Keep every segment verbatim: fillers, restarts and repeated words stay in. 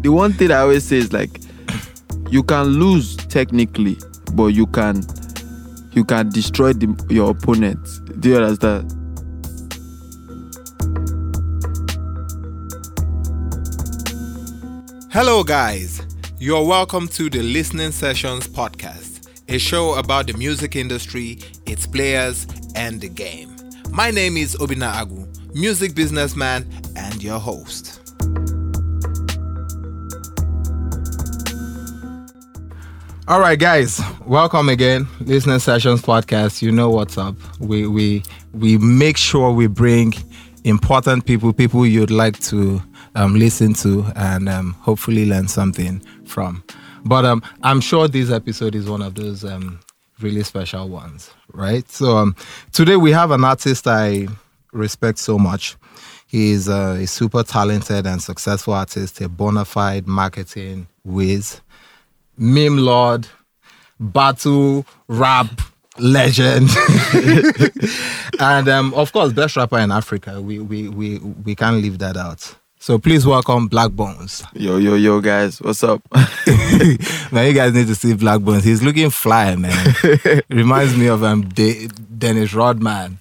the one thing I always say is like, you can lose technically, but you can you can destroy the, your opponent. Do you understand? Hello guys, you're welcome to the Listening Sessions podcast, a show about the music industry, its players, and the game. My name is Obinna Agu, music businessman and your host. All right, guys, welcome again. Listening Sessions podcast. You know what's up. We we we make sure we bring important people, people you'd like to um, listen to and um, hopefully learn something from. But um, I'm sure this episode is one of those um, really special ones, right? So um, today we have an artist I respect so much. He's uh, a super talented and successful artist, a bona fide marketing whiz. Meme lord, battle rap legend, and um, of course, best rapper in Africa. We we we we can't leave that out. So please welcome Blackbones. Yo yo yo, guys, what's up? Man, you guys need to see Blackbones. He's looking fly, man. Reminds me of um De- Dennis Rodman.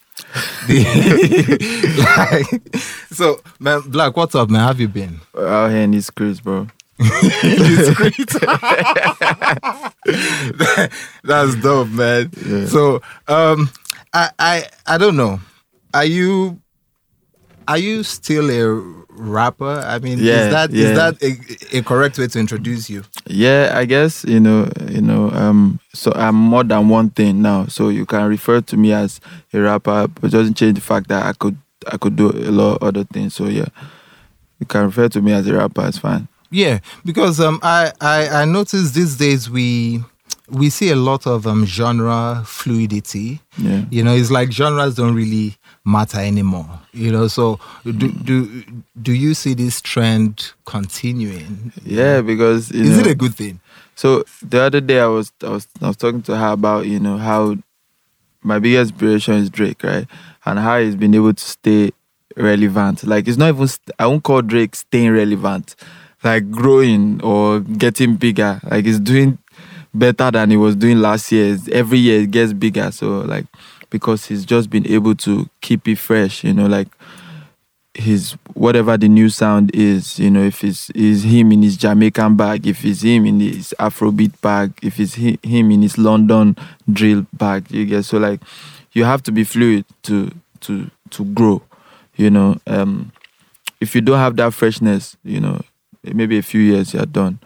like, so man, Black, what's up, man? How have you been? Out here in these streets, bro. that, that's dope, man. Yeah. So um I, I I don't know. Are you are you still a rapper? I mean, yeah, is that yeah. is that a, a correct way to introduce you? Yeah, I guess, you know, you know, um so I'm more than one thing now. So you can refer to me as a rapper, but it doesn't change the fact that I could I could do a lot of other things. So yeah. You can refer to me as a rapper, it's fine. Yeah, because um, I, I I noticed these days we we see a lot of um, genre fluidity. Yeah. You know, it's like genres don't really matter anymore. You know, so do mm. do do you see this trend continuing? Yeah, because you is know, it a good thing? So the other day I was I was I was talking to her about, you know, how my biggest inspiration is Drake, right? And how he's been able to stay relevant. Like, it's not even I won't call Drake staying relevant. Like growing or getting bigger, like it's doing better than it was doing last year. Every year it gets bigger, so like because he's just been able to keep it fresh, you know. Like his whatever the new sound is, you know, if it's is him in his Jamaican bag, if it's him in his Afrobeat bag, if it's he, him in his London drill bag, you get. So like you have to be fluid to to to grow, you know. Um, if you don't have that freshness, you know, maybe a few years you're done,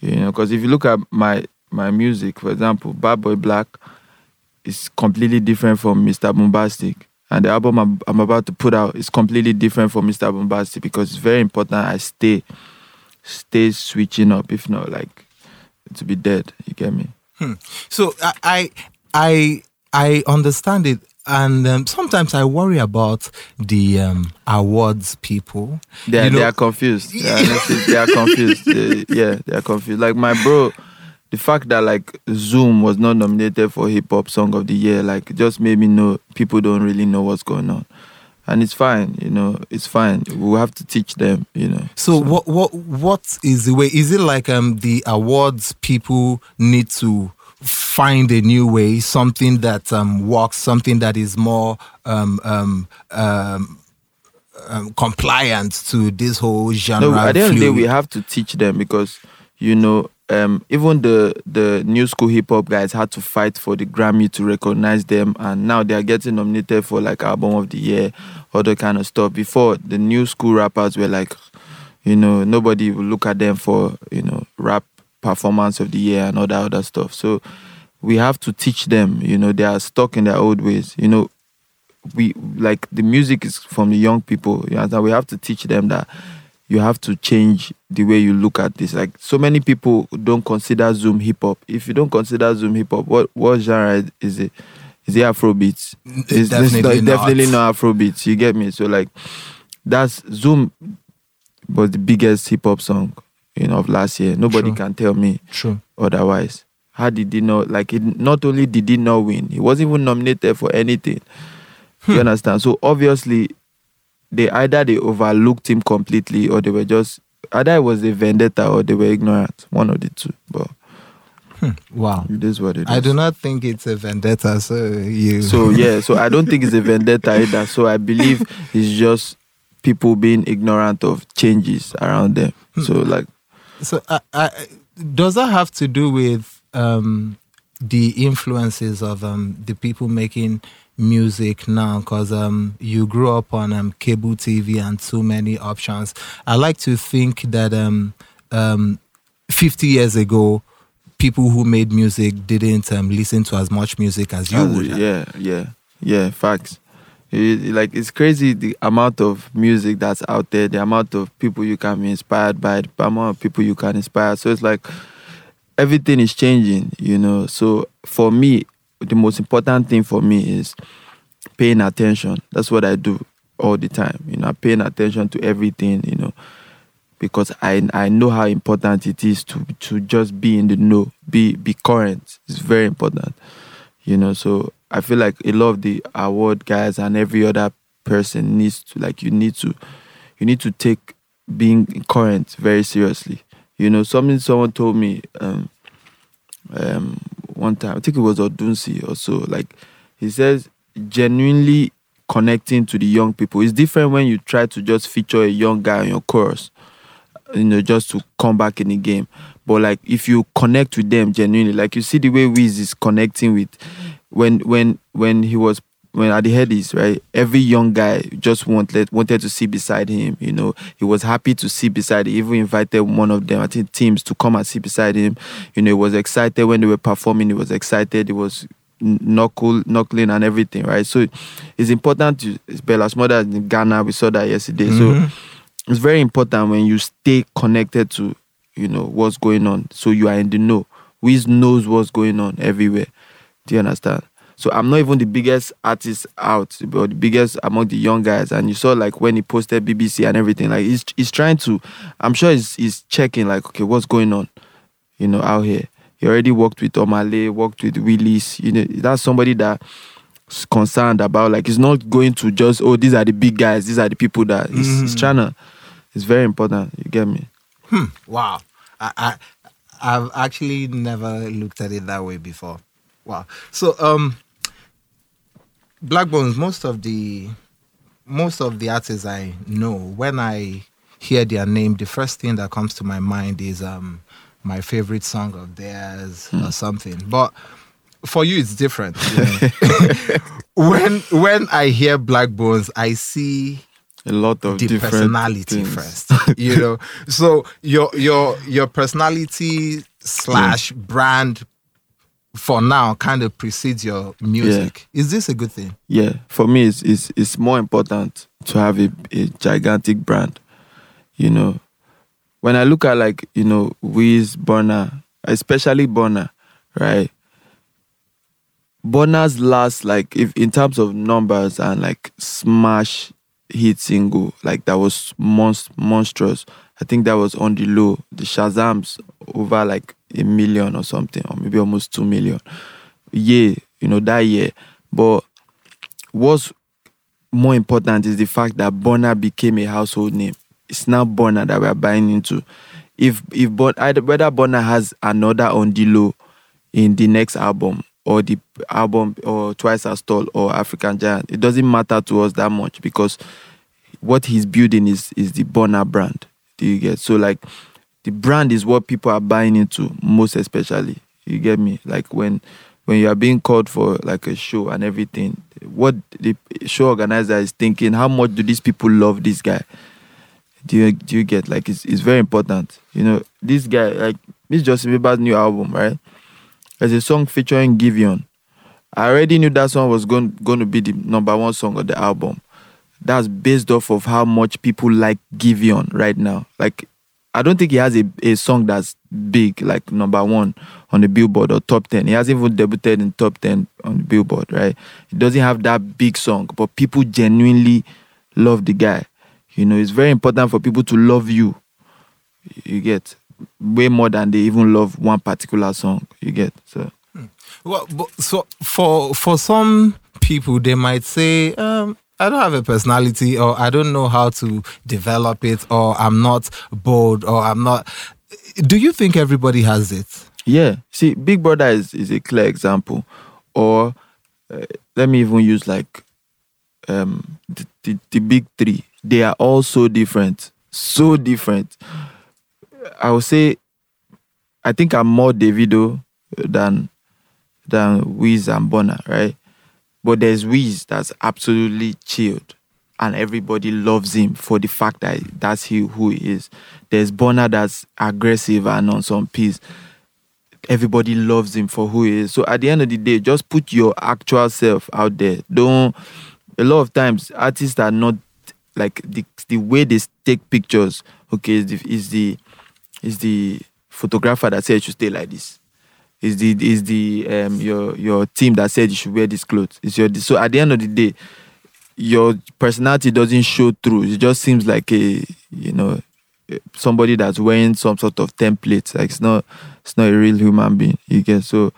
you know. Because if you look at my my music, for example, Bad Boy Black is completely different from Mister Bombastic, and the album I'm, I'm about to put out is completely different from Mister Bombastic, because it's very important I stay stay switching up. If not, like, to be dead. You get me? Hmm. So I I I understand it. And um, sometimes I worry about the um, awards people. They, you know? They are confused. They are, they are confused. They, yeah, they are confused. Like my bro, the fact that like Zoom was not nominated for Hip Hop Song of the Year, like just made me know people don't really know what's going on. And it's fine, you know, it's fine. We'll have to teach them, you know. So, so. what what what is the way? Is it like um the awards people need to find a new way, something that um, works, something that is more um, um, um, um, compliant to this whole genre? No, at the end of the day, we have to teach them, because, you know, um, even the, the new school hip-hop guys had to fight for the Grammy to recognize them, and now they are getting nominated for, like, Album of the Year, other kind of stuff. Before, the new school rappers were like, you know, nobody would look at them for, you know, rap performance of the year and all that other stuff. So we have to teach them, you know. They are stuck in their old ways, you know. We like the music is from the young people, you know. We have to teach them that you have to change the way you look at this. Like, so many people don't consider Zoom hip-hop. If you don't consider Zoom hip-hop, what what genre is it? Is it Afrobeats? It's definitely not, definitely not Afrobeats, you get me? So like, that's Zoom was the biggest hip-hop song, you know, of last year. Nobody True. Can tell me True. Otherwise. How did he not, like, it, not only did he not win, he wasn't even nominated for anything. Hmm. You understand? So obviously, they either they overlooked him completely, or they were just either it was a vendetta or they were ignorant. One of the two. But hmm. wow, it is what it is. I do not think it's a vendetta. So you. So yeah. So I don't think it's a vendetta either. So I believe it's just people being ignorant of changes around them. So like. So I, I, does that have to do with um, the influences of um, the people making music now? Because um, you grew up on um, cable T V and so many options. I like to think that um, um, fifty years ago, people who made music didn't um, listen to as much music as you would. Yeah, yeah, yeah, facts. It, like, it's crazy the amount of music that's out there, the amount of people you can be inspired by, the amount of people you can inspire. So it's like everything is changing, you know. So for me, the most important thing for me is paying attention. That's what I do all the time, you know, paying attention to everything, you know, because I I know how important it is to to just be in the know, be be current. It's very important, you know. So I feel like a lot of the award guys and every other person needs to, like, you need to, you need to take being current very seriously. You know, something someone told me um, um, one time, I think it was Odunsi or so, like, he says, genuinely connecting to the young people. It's different when you try to just feature a young guy on your chorus, you know, just to come back in the game. But, like, if you connect with them genuinely, like, you see the way Wiz is connecting with... When when when he was when at the headies, right? Every young guy just wanted wanted to sit beside him. You know, he was happy to sit beside him. He even invited one of them, I think, teams to come and sit beside him. You know, he was excited when they were performing. He was excited. He was knuckle knuckling and everything, right? So it's important to, it's been as much as in Ghana. We saw that yesterday. Mm-hmm. So it's very important when you stay connected to, you know, what's going on. So you are in the know. Wiz knows what's going on everywhere. Do you understand? So I'm not even the biggest artist out, but the biggest among the young guys. And you saw, like, when he posted B B C and everything, like, he's he's trying to, I'm sure he's, he's checking, like, okay, what's going on, you know, out here. He already worked with Omah Lay, worked with Willis. You know, that's somebody that's concerned about, like, he's not going to just, oh, these are the big guys, these are the people that he's, mm. he's trying to, it's very important, you get me? Hmm. Wow. I, I, I've actually never looked at it that way before. Wow. So, um, Blackbones, most of the most of the artists I know, when I hear their name, the first thing that comes to my mind is um, my favorite song of theirs mm. or something. But for you, it's different. You know? when when I hear Blackbones, I see a lot of the different personality things. First. You know, so your your your personality slash mm. brand. For now, kind of precedes your music. Yeah. Is this a good thing? Yeah, for me, it's it's, it's more important to have a, a gigantic brand. You know, when I look at, like, you know, Wiz, Burna, especially Burna, right? Burna's last, like, if in terms of numbers and, like, smash hit single, like, that was monst- monstrous. I think that was on the low. The Shazam's over, like, a million or something, or maybe almost two million. Yeah, you know, that year. But what's more important is the fact that Burna became a household name. It's now Burna that we're buying into. If if Burna, whether Burna has another on the low in the next album, or the album, or Twice as Tall, or African Giant, it doesn't matter to us that much, because what he's building is is the Burna brand. Do you get? So, like, the brand is what people are buying into, most especially. You get me? Like, when when you are being called for, like, a show and everything, what the show organizer is thinking, how much do these people love this guy? Do you do you get? Like, it's it's very important. You know, this guy, like, this Justin Bieber's new album, right? There's a song featuring Giveon. I already knew that song was going, going to be the number one song of the album. That's based off of how much people like Giveon right now. Like, I don't think he has a, a song that's big, like number one on the Billboard or top ten. He hasn't even debuted in top ten on the Billboard, right? He doesn't have that big song, but people genuinely love the guy. You know, it's very important for people to love you. You get way more than they even love one particular song. You get so. Well, but, so for for some people, they might say, um, I don't have a personality, or I don't know how to develop it, or I'm not bold, or I'm not... Do you think everybody has it? Yeah. See, Big Brother is, is a clear example. Or uh, let me even use like um, the, the, the big three. They are all so different. So different. I would say, I think I'm more Davido than, than Wiz and Bonner, right? But there's Wiz that's absolutely chilled and everybody loves him for the fact that that's he, who he is. There's Burna that's aggressive and on some piece. Everybody loves him for who he is. So at the end of the day, just put your actual self out there. Don't... A lot of times, artists are not... Like, the the way they take pictures, okay, is the, is the, is the photographer that said you should stay like this. Is the is the um your your team that said you should wear these clothes. It's your so at the end of the day, your personality doesn't show through. It just seems like a you know somebody that's wearing some sort of template. Like it's not it's not a real human being. You get so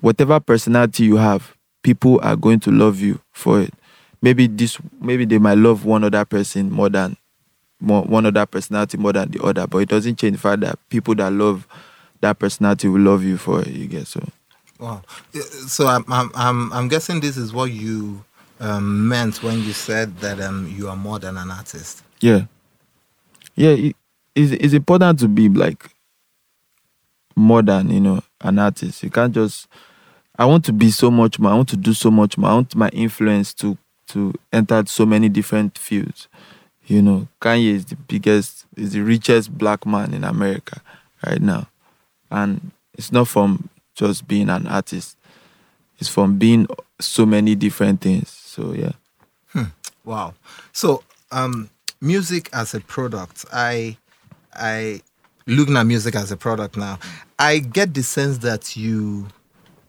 whatever personality you have, people are going to love you for it. Maybe this maybe they might love one other person more than more one other personality more than the other, but it doesn't change the fact that people that love that personality will love you for it, you get so. Wow. So I'm I'm I'm, I'm guessing this is what you um, meant when you said that um, you are more than an artist. Yeah. Yeah, it, it's, it's important to be like more than, you know, an artist. You can't just, I want to be so much more, I want to do so much more, I want my influence to, to enter so many different fields. You know, Kanye is the biggest, is the richest black man in America right now. And it's not from just being an artist. It's from being so many different things. So, yeah. Hmm. Wow. So, um, music as a product. I, I, looking at music as a product now, I get the sense that you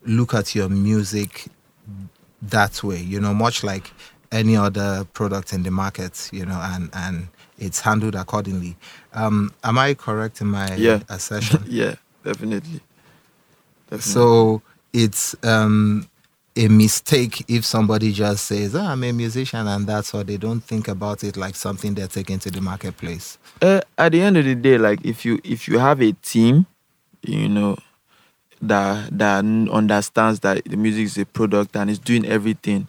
look at your music that way, you know, much like any other product in the market, you know, and, and it's handled accordingly. Um, am I correct in my yeah. assertion? yeah. Definitely. Definitely. So it's um, a mistake if somebody just says, oh, I'm a musician and that's all. They don't think about it like something they're taking to the marketplace. Uh, at the end of the day, like if you if you have a team, you know, that that understands that the music is a product and is doing everything,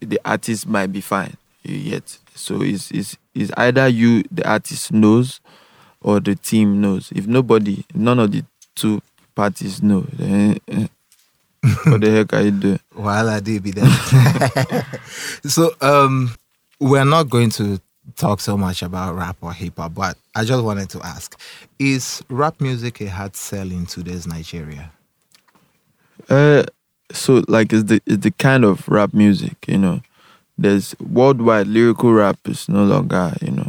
the artist might be fine. Yet. So it's, it's, it's either you, the artist knows, or the team knows. If nobody, none of the two parties know, what the heck are you doing? Well, I did be there. So, um, we're not going to talk so much about rap or hip-hop, but I just wanted to ask, is rap music a hard sell in today's Nigeria? Uh, so, like, it's the, it's the kind of rap music, you know. There's worldwide lyrical rap is no longer, you know,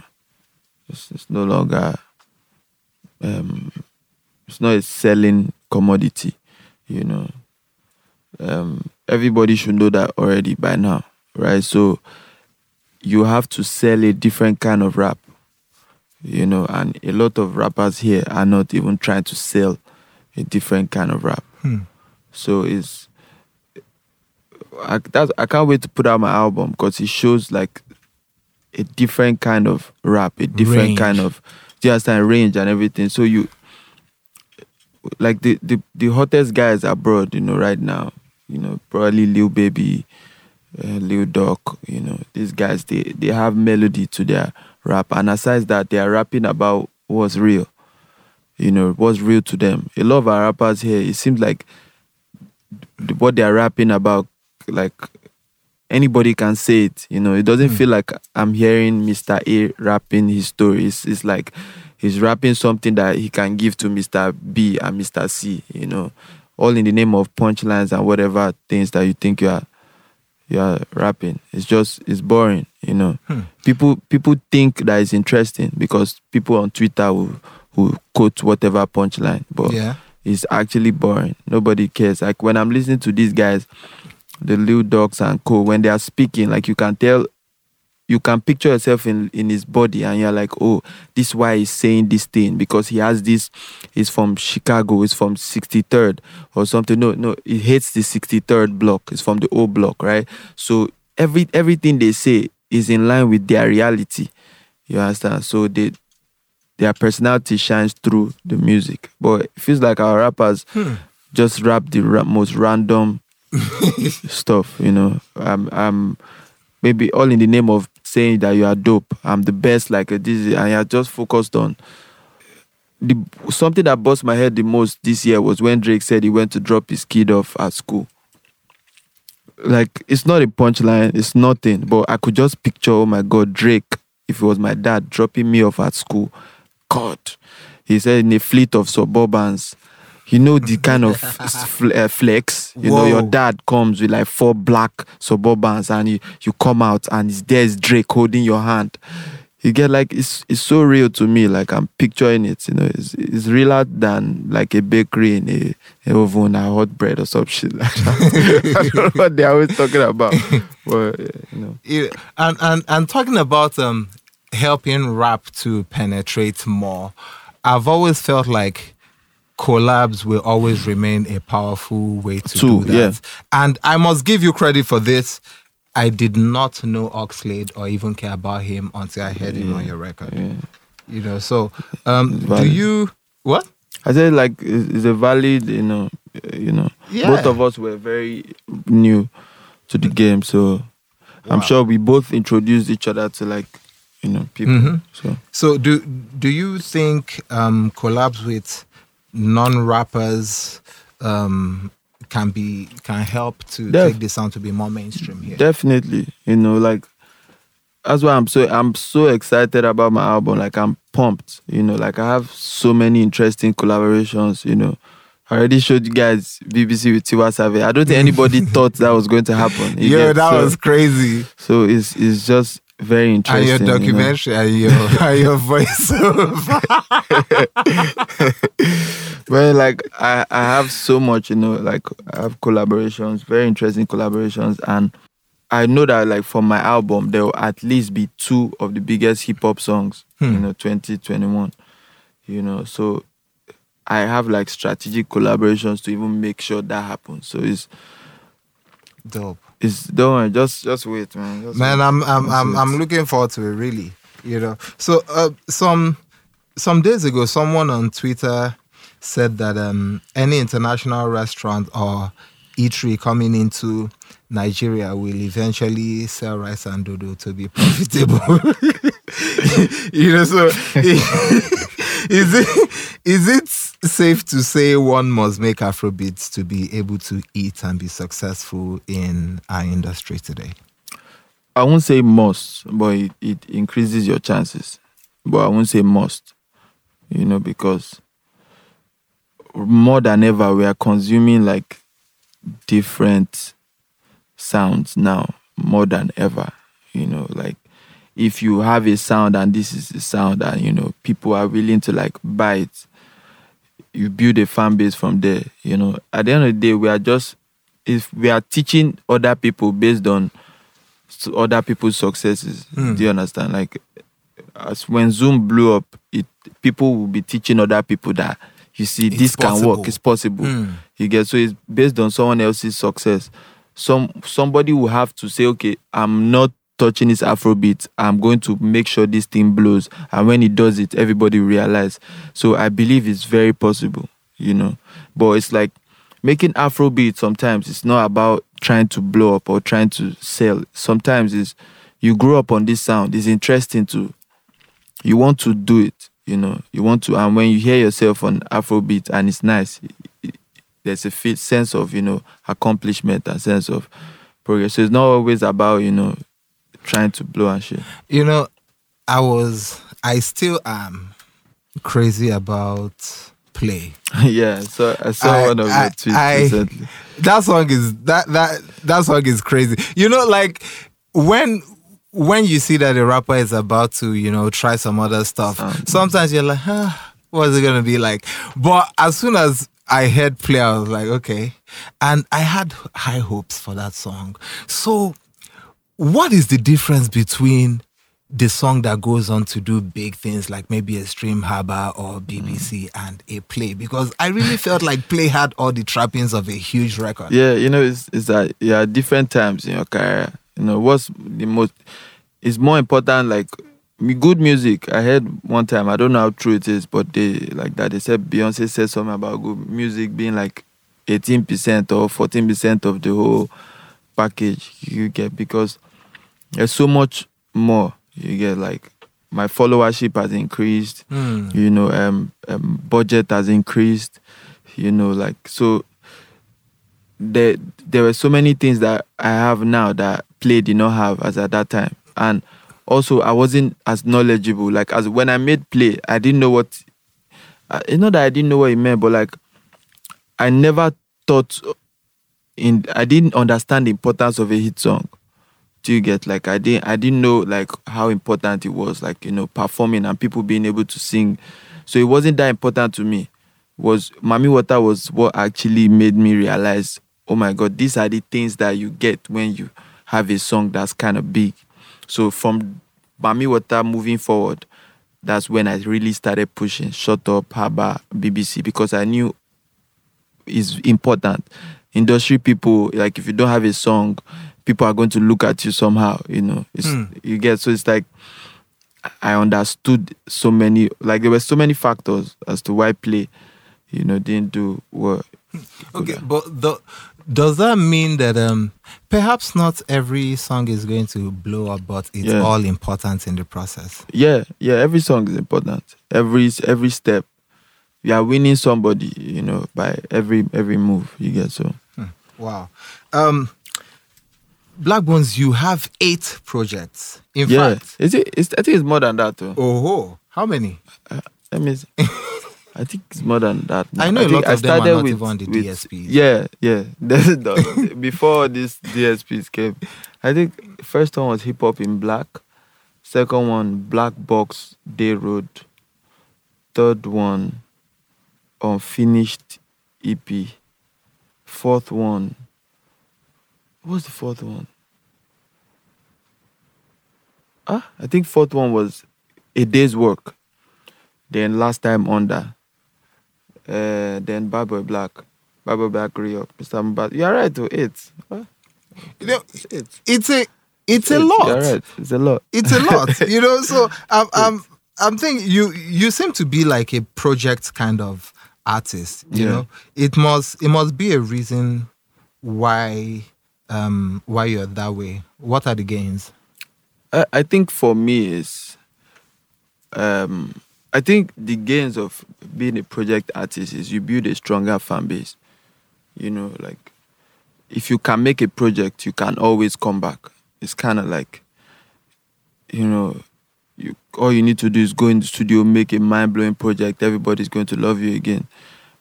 it's, it's no longer... Um, it's not a selling commodity, you know. Um, everybody should know that already by now, right? So you have to sell a different kind of rap, you know, and a lot of rappers here are not even trying to sell a different kind of rap. Hmm. So it's... I, that's, I can't wait to put out my album because it shows like a different kind of rap, a different range. kind of... Do you understand? Range and everything. So you, like the, the, the hottest guys abroad, you know, right now, you know, probably Lil Baby, uh, Lil Durk, you know, these guys, they, they have melody to their rap. And aside that, they are rapping about what's real, you know, what's real to them. A lot of our rappers here, it seems like what they are rapping about, like anybody can say it, you know. It doesn't mm. feel like I'm hearing Mister A rapping his story. It's, it's like he's rapping something that he can give to Mister B and Mister C, you know, all in the name of punchlines and whatever things that you think you are you are rapping. It's just, it's boring, you know. Hmm. People people think that it's interesting because people on Twitter will, will quote whatever punchline, but yeah. it's actually boring. Nobody cares. Like when I'm listening to these guys, the Lil Durks and co, when they are speaking, like you can tell, you can picture yourself in, in his body and you're like, oh, this is why he's saying this thing because he has this, he's from Chicago, he's from sixty-third or something. No, no, he hates the sixty-third block. It's from the O Block, right? So every everything they say is in line with their reality. You understand? So they, their personality shines through the music. But it feels like our rappers hmm. just rap the ra- most random stuff, you know. I'm, I'm maybe all in the name of saying that you are dope. I'm the best, like a D J. And I just focused on the something that bust my head the most this year was when Drake said he went to drop his kid off at school. Like, it's not a punchline, it's nothing, but I could just picture, oh my God, Drake, if it was my dad, dropping me off at school. God. He said in a fleet of Suburbans. You know the kind of flex, you Whoa. know, your dad comes with like four black Suburbans and you, you come out and there's Drake holding your hand. You get like, it's it's so real to me, like I'm picturing it, you know, it's it's realer than like a bakery in a, a oven, a hot bread or some shit like that. I don't know what they're always talking about. But, you know. Yeah, and, and, and talking about um helping rap to penetrate more, I've always felt like collabs will always remain a powerful way to True, do that. Yeah. And I must give you credit for this. I did not know Oxlade or even care about him until I heard yeah, him on your record. Yeah. You know, so um, do you what? I said like it's a valid, you know, you know. Yeah. Both of us were very new to the game, so wow. I'm sure we both introduced each other to like, you know, people. Mm-hmm. So, so do do you think um, collabs with non-rappers um, can be can help to Def- take the sound to be more mainstream here? Definitely, you know, like that's why I'm so I'm so excited about my album. Like I'm pumped, you know. Like I have so many interesting collaborations, you know. I already showed you guys B B C with Tiwa Savage. I don't think anybody thought that was going to happen. Yo, get, that so, was crazy. So it's it's just very interesting. And your documentary, you know? and your and your voiceover. Well, like, I, I have so much, you know, like, I have collaborations, very interesting collaborations, and I know that, like, for my album, there will at least be two of the biggest hip-hop songs, hmm. you know, twenty twenty-one, you know, so I have, like, strategic collaborations to even make sure that happens, so it's... Dope. It's, don't worry, just, just wait, man. Just man, wait. I'm, I'm, I'm, I'm looking forward to it, really, you know. So, uh, some, some days ago, someone on Twitter said that um, any international restaurant or eatery coming into Nigeria will eventually sell rice and dodo to be profitable. You know, so is it is it safe to say one must make Afrobeats to be able to eat and be successful in our industry today? I won't say must, but it, it increases your chances. But I won't say must, you know, because more than ever, we are consuming like different sounds now, more than ever. You know, like if you have a sound and this is the sound and, you know, people are willing to like buy it, you build a fan base from there, you know. At the end of the day, we are just, if we are teaching other people based on other people's successes, mm. do you understand? Like as when Zoom blew up, it people will be teaching other people that, you see, it's this possible. Can work. It's possible. Mm. You get so it's based on someone else's success. Some somebody will have to say, okay, I'm not touching this Afrobeat. I'm going to make sure this thing blows. And when it does it, everybody realize. So I believe it's very possible, you know. But it's like making Afrobeat sometimes it's not about trying to blow up or trying to sell. Sometimes it's you grow up on this sound. It's interesting to you want to do it. You know, you want to, and when you hear yourself on Afrobeat and it's nice, it, it, there's a feel, sense of, you know, accomplishment and sense of progress. So it's not always about, you know, trying to blow and shit. You know, I was, I still am crazy about Play. Yeah, so I saw I, one of your tweets I, recently. That song is, that, that, that song is crazy. You know, like, when... when you see that a rapper is about to, you know, try some other stuff, um, sometimes you're like, huh, what's it going to be like? But as soon as I heard Play, I was like, okay. And I had high hopes for that song. So what is the difference between the song that goes on to do big things like maybe Extreme Harbour or B B C mm. and a Play? Because I really felt like Play had all the trappings of a huge record. Yeah, you know, it's, it's that, yeah, different times in your career. You know, what's the most, it's more important, like, good music. I heard one time, I don't know how true it is, but they, like that, they said, Beyonce said something about good music being like eighteen percent or fourteen percent of the whole package you get, because there's so much more you get, like, my followership has increased, mm. you know, um, um, budget has increased, you know, like, so there, there were so many things that I have now that Play did not have as at that time. And also, I wasn't as knowledgeable. Like, as when I made Play, I didn't know what, it's not that I didn't know what it meant, but like, I never thought, in, I didn't understand the importance of a hit song. Do you get, like, I didn't I didn't know like how important it was, like, you know, performing and people being able to sing. So it wasn't that important to me. Was Mami Wata was what actually made me realize, oh my God, these are the things that you get when you have a song that's kind of big. So from Mami Wata moving forward, that's when I really started pushing Shut Up, Habba, B B C, because I knew it's important. Industry people, like, if you don't have a song, people are going to look at you somehow, you know. It's, mm. You get, so it's like, I understood so many, like, there were so many factors as to why Play, you know, didn't do what. Okay, but the, does that mean that um, perhaps not every song is going to blow up, but it's yeah. all important in the process? Yeah, yeah, every song is important. Every every step, you are winning somebody, you know, by every every move you get. So, hmm. wow. Um, Blackbones, you have eight projects. In yeah. fact, is it? It's, I think it's more than that. Though. Oh, how many? Uh, let me see. I think it's more than that. Now. I know I a lot of I started them are not with, even on the with, D S Ps. Yeah, yeah. Before these D S Ps came, I think first one was Hip Hop in Black. Second one, Black Box Day Road. Third one, Unfinished E P. Fourth one. What's the fourth one? Ah, I think fourth one was A Day's Work. Then Last Time Under. Uh, then Bad Boy Black. Bad Boy Black, Rio, Mister Bombastic. You're right, to it. Huh? You know, it's, it's, it's a, it's a lot. You're right. It's a lot. It's a lot. You know, so I'm, I'm, I'm thinking you, you seem to be like a project kind of artist. You yeah. know, it must, it must be a reason why. Um, why you're that way? What are the gains? I, I think for me is, um, I think the gains of being a project artist is you build a stronger fan base. You know, like, if you can make a project, you can always come back. It's kind of like, you know, you all you need to do is go in the studio, make a mind-blowing project. Everybody's going to love you again.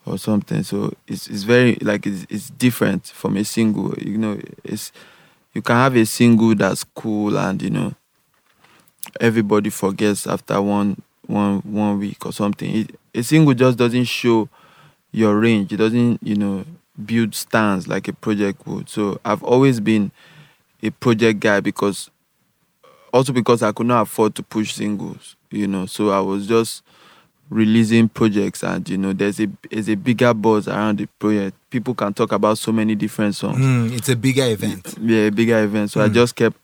Or something, so it's it's very like it's it's different from a single. You know, it's you can have a single that's cool and you know everybody forgets after one one one week or something. It, a single just doesn't show your range. It doesn't you know build stands like a project would. So I've always been a project guy because also because I could not afford to push singles. You know, so I was just releasing projects and you know there's a there's a bigger buzz around the project. People can talk about so many different songs. Mm, it's a bigger event. Yeah, a bigger event. So mm. I just kept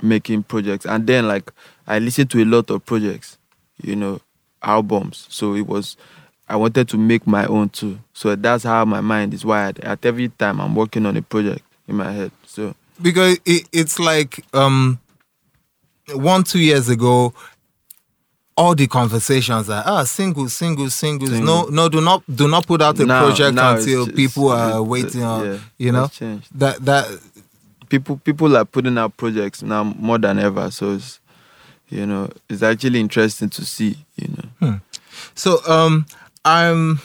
making projects and then like I listened to a lot of projects, you know, albums. So it was I wanted to make my own too. So that's how my mind is wired. At every time I'm working on a project in my head. So because it, it's like um one two years ago. All the conversations are ah singles, singles, singles. Single. No, no, do not, do not put out a now, project now until just, people are it's, waiting. It's, on, yeah, you know that that people people are putting out projects now more than ever. So it's, you know, it's actually interesting to see. You know, hmm. so um, I'm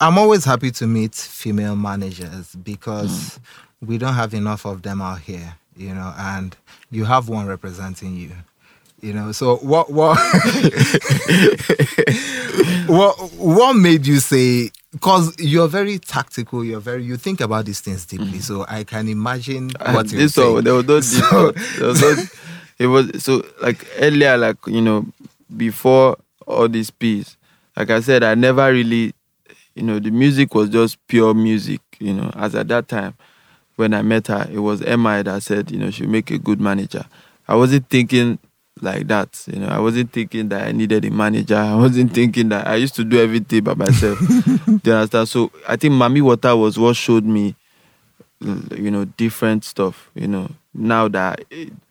I'm always happy to meet female managers because hmm. we don't have enough of them out here. You know, and you have one representing you. You know, so what what what what made you say? Because you're very tactical. You're very you think about these things deeply. Mm-hmm. So I can imagine what you so, there was no so, there was no, it was so like earlier, like you know, before all this piece, like I said, I never really, you know, the music was just pure music. You know, as at that time, when I met her, it was Emma that said, you know, she'll make a good manager. I wasn't thinking like that, you know. I wasn't thinking that I needed a manager. I wasn't thinking that I used to do everything by myself. Do you understand? So I think Mami Wata was what showed me, you know, different stuff, you know. Now that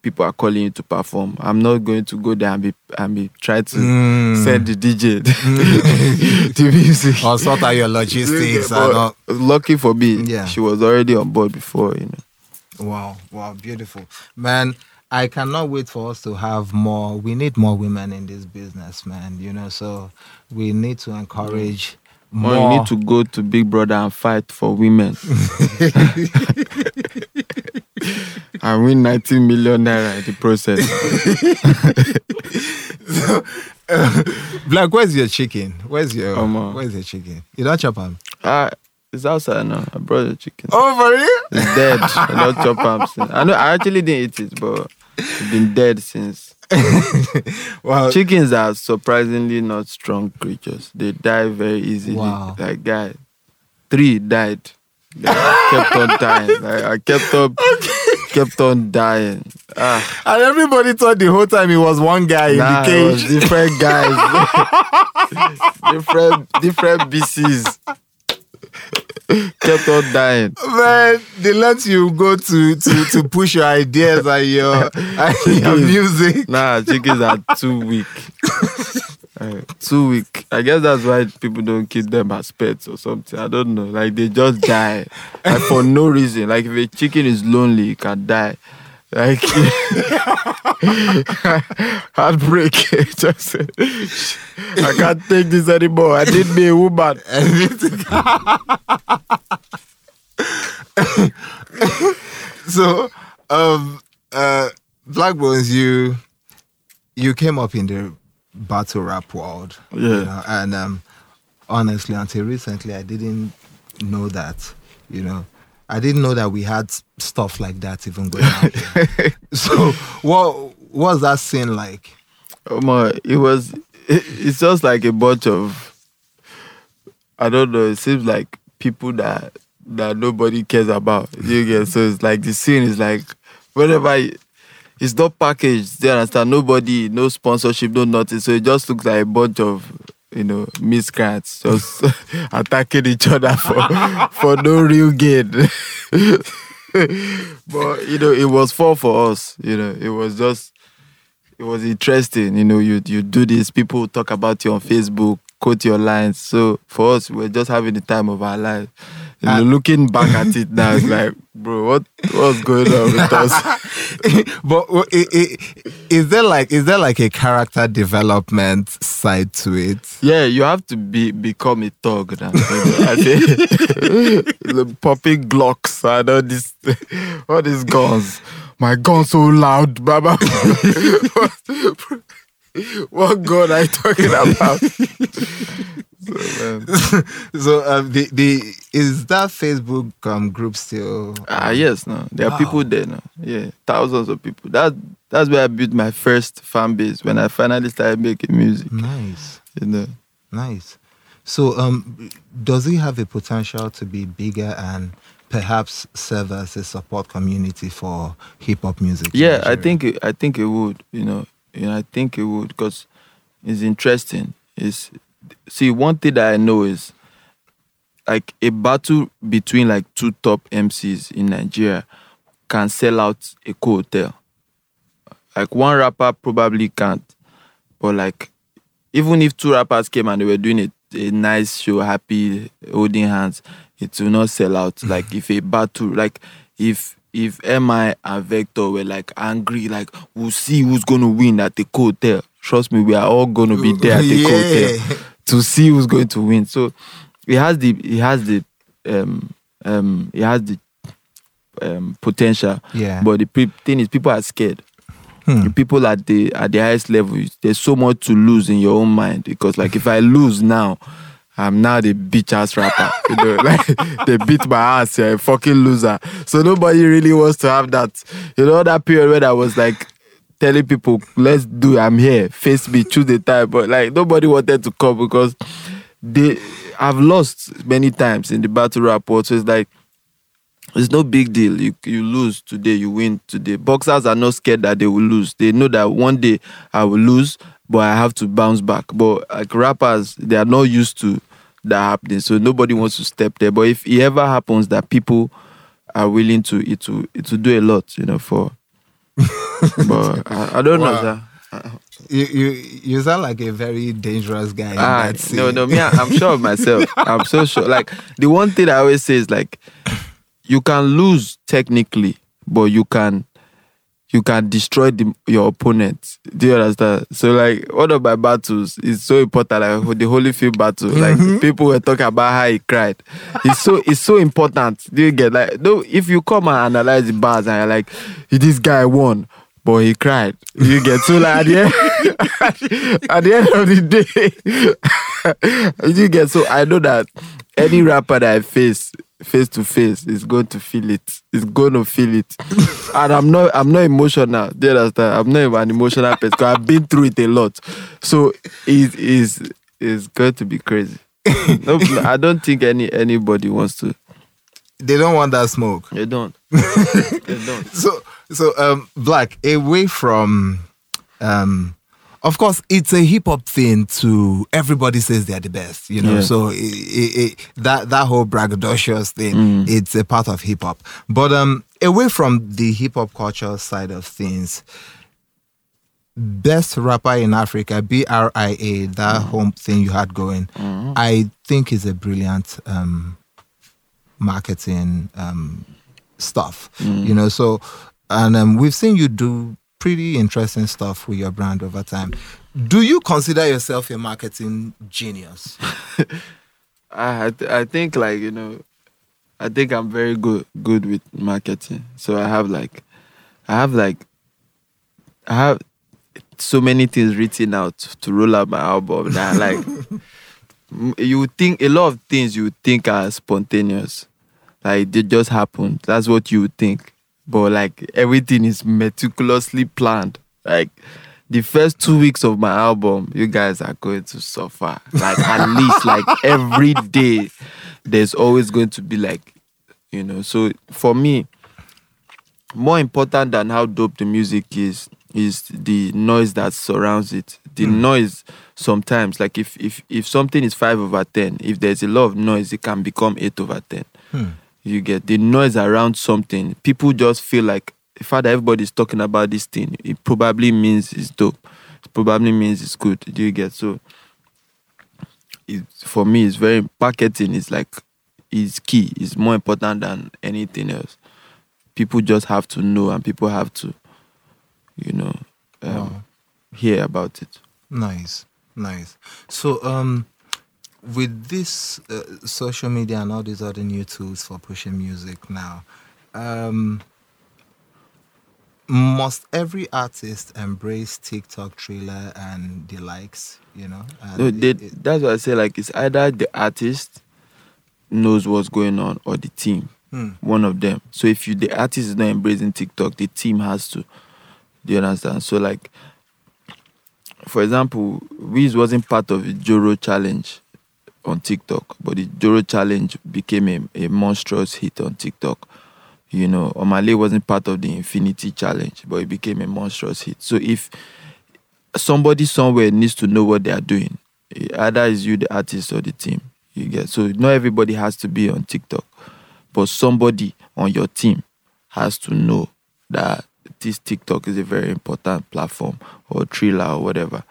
people are calling you to perform, I'm not going to go there and be and be try to mm. send the D J mm. the music. Or sort out your logistics. But and all. Lucky for me, yeah. She was already on board before, you know. Wow, wow, beautiful. Man, I cannot wait for us to have more. We need more women in this business, man, you know, so we need to encourage mm. more. Or you need to go to Big Brother and fight for women. And win nineteen million naira in the process. So, uh, Black, where's your chicken? Where's your Omah. Where's your chicken? You don't chop him? Uh, it's outside now. I brought the chicken. Oh, for real? It's dead. I don't chop him. I know. I actually didn't eat it, but it's been dead since. Wow. Chickens are surprisingly not strong creatures. They die very easily. Wow. That guy, three died. I kept on dying. Like, I kept up, okay. kept on dying. Ah. And everybody thought the whole time it was one guy nah, in the cage. It was different guys, different different B Cs. Kept on dying. Man, they let you go to to, to push your ideas and your and your music. Nah, chickens are too weak. Uh, too weak. I guess that's why people don't keep them as pets or something. I don't know. Like, they just die. Like, for no reason. Like, if a chicken is lonely, it can die. Like, heartbreak. Just, I can't take this anymore. I need me a woman. So, um, uh, Blackbones, you, you came up in the battle rap world, yeah, you know, and um, honestly, until recently, I didn't know that, you know, I didn't know that we had stuff like that even going on. So, what was that scene like? Oh my, it was, it, it's just like a bunch of, I don't know, it seems like people that that nobody cares about. You get so it's like the scene is like, whenever I, it's not packaged, do you understand? Nobody, no sponsorship, no nothing. So it just looks like a bunch of, you know, miscreants just attacking each other for for no real gain. But, you know, it was fun for us. You know, it was just, it was interesting. You know, you you do this, people talk about you on Facebook, quote your lines. So for us, we were just having the time of our lives. You know, looking back at it now, it's like, bro, what what's going on with us? But it, it, is there like is there like a character development side to it? Yeah, you have to be become a thug now. Popping Glocks and all this, all these guns. My gun's so loud, baba. What gun are you talking about? So, um, so um, the the is that Facebook um, group still? Ah yes, no, there wow. are people there now. Yeah, thousands of people. That that's where I built my first fan base when I finally started making music. Nice, you know, nice. So, um, does it have a potential to be bigger and perhaps serve as a support community for hip hop music? Yeah, I think it, I think it would. You know, you know, I think it would because it's interesting. It's See, one thing that I know is like a battle between like two top M Cs in Nigeria can sell out a co-hotel. Like one rapper probably can't, but like even if two rappers came and they were doing a, a nice show, happy, holding hands, it will not sell out. Like if a battle, like if if M I and Vector were like angry, like we'll see who's going to win at the co-hotel. Trust me, we are all going to be there at the yeah. cocktail to see who's going to win. So it has the it has the um um it has the um potential. Yeah. But the pre- thing is, people are scared. Hmm. The people at the at the highest level, there's so much to lose in your own mind because, like, if I lose now, I'm now the bitch ass rapper. You know, like they beat my ass. You're a fucking loser. So nobody really wants to have that. You know that period where I was like. Telling people, let's do. I'm here. Face me. Choose the time. But like nobody wanted to come because they. I've lost many times in the battle rap. So it's like It's no big deal. You you lose today, you win today. Boxers are not scared that they will lose. They know that one day I will lose, but I have to bounce back. But like rappers, they are not used to that happening. So nobody wants to step there. But if it ever happens that people are willing to it to it to do a lot, you know, for but I, I don't wow. know that. You, you you sound like a very dangerous guy. Ah, no, no, me, I'm sure of myself. I'm so sure. Like, the one thing I always say is, like, you can lose technically, but you can you can destroy the, your opponent. Do you understand? So, like, one of my battles is so important. Like, the Holyfield battle. Like, mm-hmm. people were talking about how he cried. It's so it's so important. Do you get? Like, no, if you come and analyze the bars and you're like, this guy won, but he cried. You get so like at the end, at the end of the day, you get so I know that any rapper that I face face to face is going to feel it. It's going to feel it, and I'm not I'm not emotional. Do you understand? I'm not an emotional person. I've been through it a lot, so it is is going to be crazy. No, I don't think any anybody wants to. They don't want that smoke. They don't. They don't. So. So, um, Black, away from, um, of course, it's a hip hop thing to everybody says they're the best, you know. Yeah. So it, it, it, that that whole braggadocious thing, mm. it's a part of hip hop. But um, away from the hip hop culture side of things, best rapper in Africa, B R I A, that mm. whole thing you had going, mm. I think is a brilliant um, marketing um, stuff, mm. you know. So. And um, we've seen you do pretty interesting stuff with your brand over time. Do you consider yourself a marketing genius? I I think like, you know, I think I'm very good good with marketing. So I have like, I have like, I have so many things written out to roll out my album. That like, you think a lot of things you think are spontaneous, like they just happened. That's what you think. But like everything is meticulously planned. Like the first two weeks of my album, you guys are going to suffer. Like at least like every day, there's always going to be like, you know. So for me, more important than how dope the music is, is the noise that surrounds it. The mm. noise sometimes, like if if if something is five over ten, if there's a lot of noise, it can become eight over ten. Mm. You get the noise around something. People just feel like the fact that everybody's talking about this thing, it probably means it's dope. It probably means it's good. Do you get? So it, for me, it's very marketing is like is key. It's more important than anything else. People just have to know and people have to, you know, um, wow. hear about it. Nice, nice. So um with this uh, social media and all these other new tools for pushing music now, um, must every artist embrace TikTok, Thriller, and the likes? You know, no, they, it, it, that's what I say. Like, it's either the artist knows what's going on or the team, hmm. one of them. So if you the artist is not embracing TikTok, the team has to. Do you understand? So like, for example, Wiz wasn't part of the Joro challenge on TikTok, but the Joro challenge became a, a monstrous hit on TikTok. You know, Omah Lay wasn't part of the Infinity challenge, but it became a monstrous hit. So if somebody somewhere needs to know what they are doing, either is you the artist or the team. You get so not everybody has to be on TikTok, but somebody on your team has to know that this TikTok is a very important platform or Thriller or whatever.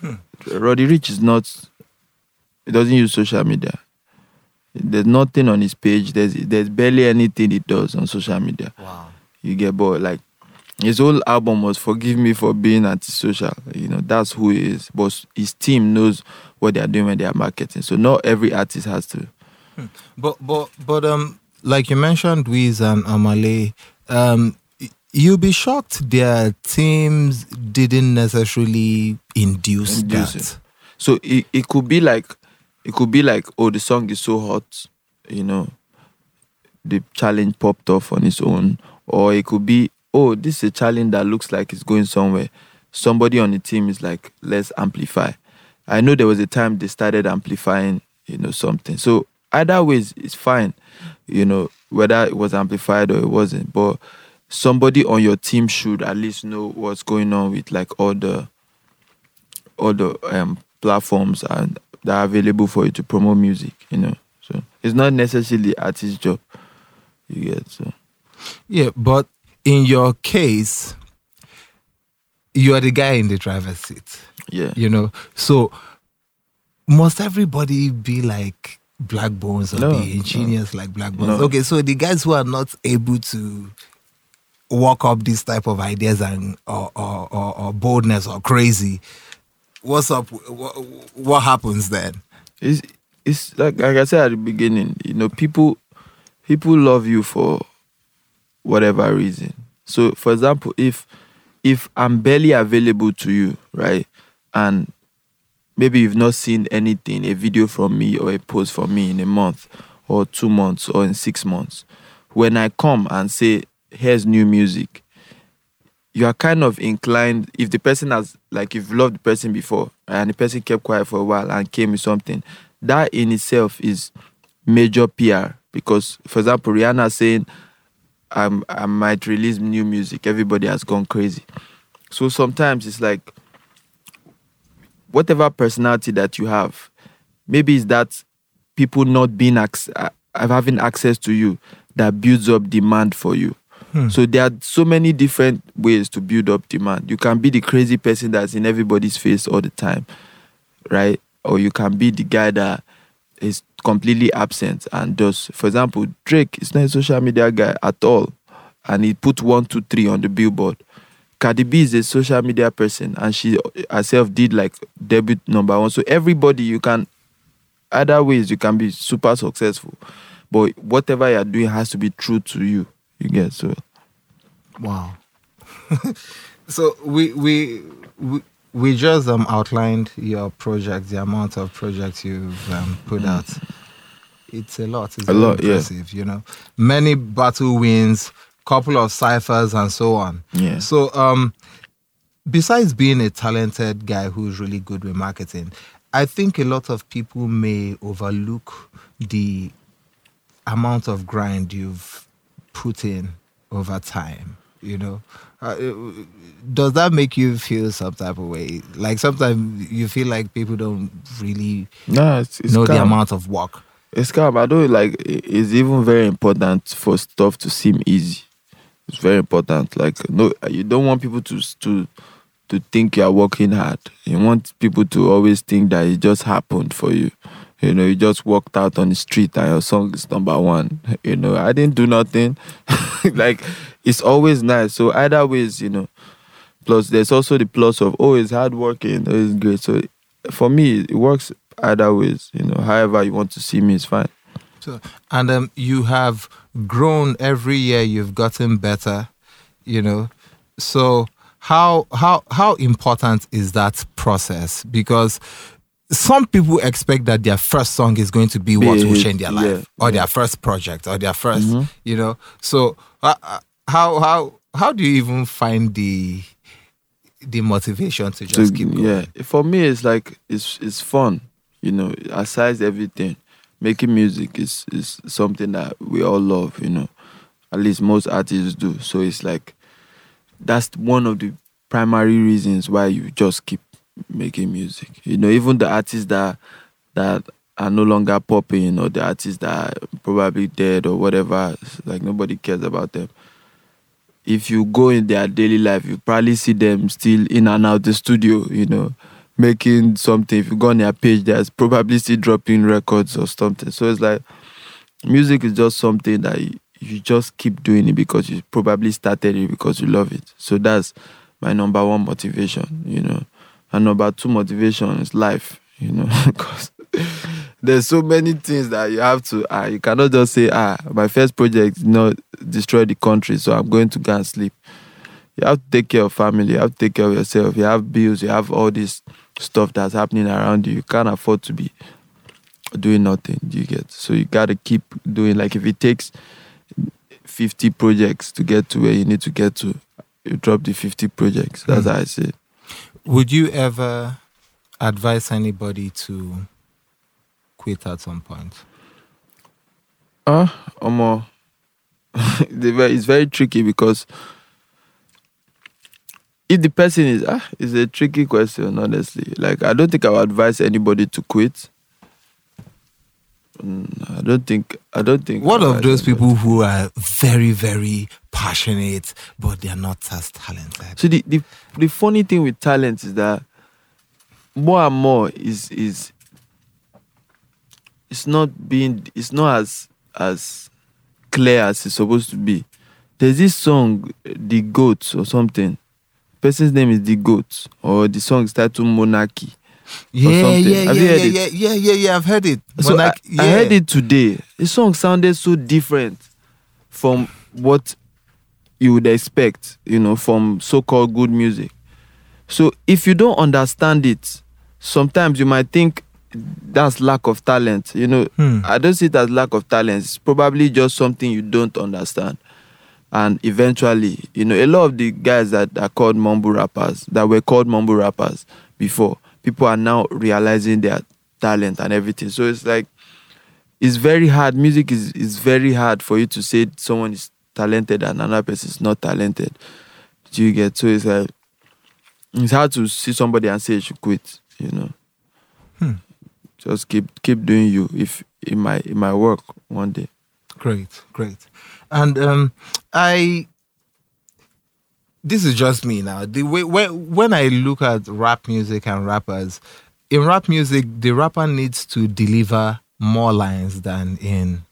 Hmm. Roddy Ricch is not. He doesn't use social media. There's nothing on his page. There's there's barely anything he does on social media. Wow. You get bored. Like, his whole album was Forgive Me for Being Antisocial. You know, that's who he is. But his team knows what they are doing when they are marketing. So not every artist has to. Hmm. But but but um like you mentioned, Wiz and Omah Lay, um you'll be shocked their teams didn't necessarily induce, induce that. It. So it, it could be like It could be like, oh, the song is so hot, you know, the challenge popped off on its own. Or it could be, oh, this is a challenge that looks like it's going somewhere. Somebody on the team is like, let's amplify. I know there was a time they started amplifying, you know, something. So Either ways, it's fine, you know, whether it was amplified or it wasn't. But somebody on your team should at least know what's going on with like all the all the um, platforms and that are available for you to promote music, you know. So it's not necessarily artist's job. You get so. Yeah, but in your case, you are the guy in the driver's seat. Yeah. You know, so must everybody be like Blackbones or no, be ingenious no. like Blackbones? No. Okay, so the guys who are not able to walk up these type of ideas and or or, or, or boldness or crazy, what's up? What, what happens then? It's it's like like I said at the beginning. You know, people people love you for whatever reason. So, for example, if if I'm barely available to you, right, and maybe you've not seen anything, a video from me or a post from me in a month or two months or in six months, when I come and say, here's new music, you are kind of inclined, if the person has, like, you've loved the person before and the person kept quiet for a while and came with something, that in itself is major P R. Because, for example, Rihanna saying, I'm, I might release new music, everybody has gone crazy. So sometimes it's like, whatever personality that you have, maybe it's that people not being ac- having access to you that builds up demand for you. Hmm. So there are so many different ways to build up demand. You can be the crazy person that's in everybody's face all the time, right? Or you can be the guy that is completely absent and does. For example, Drake is not a social media guy at all, and he put one, two, three on the billboard. Cardi B is a social media person, and she herself did like debut number one. So everybody, you can, other ways you can be super successful, but whatever you're doing has to be true to you. You get so. Wow. So we we we we just um outlined your project, the amount of projects you've um, put out. It's a lot. It's a lot. Impressive, yeah. You know, many battle wins, couple of ciphers, and so on. Yeah. So um, besides being a talented guy who's really good with marketing, I think a lot of people may overlook the amount of grind you've put in over time, you know. Uh, does that make you feel some type of way? Like sometimes you feel like people don't really nah, it's, it's know calm. The amount of work. It's calm. I don't like. It's even very important for stuff to seem easy. It's very important. Like no, you don't want people to to to think you are working hard. You want people to always think that it just happened for you. You know, you just walked out on the street and your song is number one. You know, I didn't do nothing. Like, it's always nice. So either ways, you know, plus there's also the plus of, oh, it's hard working, oh, it's great. So for me, it works either ways. You know, however you want to see me, it's fine. So, and um, you have grown every year. You've gotten better, you know. So how how how important is that process? Because some people expect that their first song is going to be what will change their life, yeah, or yeah. their first project, or their first, mm-hmm. you know. So uh, how how how do you even find the the motivation to just to, keep going? Yeah, for me, it's like it's it's fun, you know. Aside everything, making music is is something that we all love, you know. At least most artists do. So it's like that's one of the primary reasons why you just keep making music, you know. Even the artists that that are no longer popping, or the artists that are probably dead or whatever, like nobody cares about them. If you go in their daily life, you probably see them still in and out the studio, you know, making something. If you go on their page, there's probably still dropping records or something. So it's like music is just something that you, you just keep doing it because you probably started it because you love it. So that's my number one motivation, you know. And number two motivation is life, you know, because there's so many things that you have to, uh, you cannot just say, ah, my first project, you know, destroy the country, so I'm going to go and sleep. You have to take care of family, you have to take care of yourself, you have bills, you have all this stuff that's happening around you. You can't afford to be doing nothing, you get. So you got to keep doing, like if it takes fifty projects to get to where you need to get to, you drop the fifty projects. That's mm. how I say it. Would you ever advise anybody to quit at some point? Ah, uh, Omah. It's very tricky because if the person is ah, it's a tricky question, honestly. Like, I don't think I would advise anybody to quit. I don't think. I don't think. What of those people who are very, very passionate, but they are not as talented? So the, the the funny thing with talent is that more and more is is it's not being it's not as as clear as it's supposed to be. There's this song, The Goat or something. The person's name is The Goat, or the song is titled Monarchy. Yeah, yeah, Have yeah, you heard yeah, it? yeah, yeah, yeah, I've heard it. So like, yeah. I, I heard it today. The song sounded so different from what you would expect, you know, from so-called good music. So if you don't understand it, sometimes you might think that's lack of talent. You know, hmm. I don't see it as lack of talent. It's probably just something you don't understand. And eventually, you know, a lot of the guys that are called mumble rappers, that were called mumble rappers before, people are now realizing their talent and everything. So it's like, it's very hard. Music is, is very hard for you to say someone is talented and another person is not talented. Do you get? So it's like, it's hard to see somebody and say you should quit, you know. Hmm. Just keep keep doing you. If it might, it might work one day. Great, great. And um, I... This is just me now. The way when, when I look at rap music and rappers, in rap music, the rapper needs to deliver more lines than in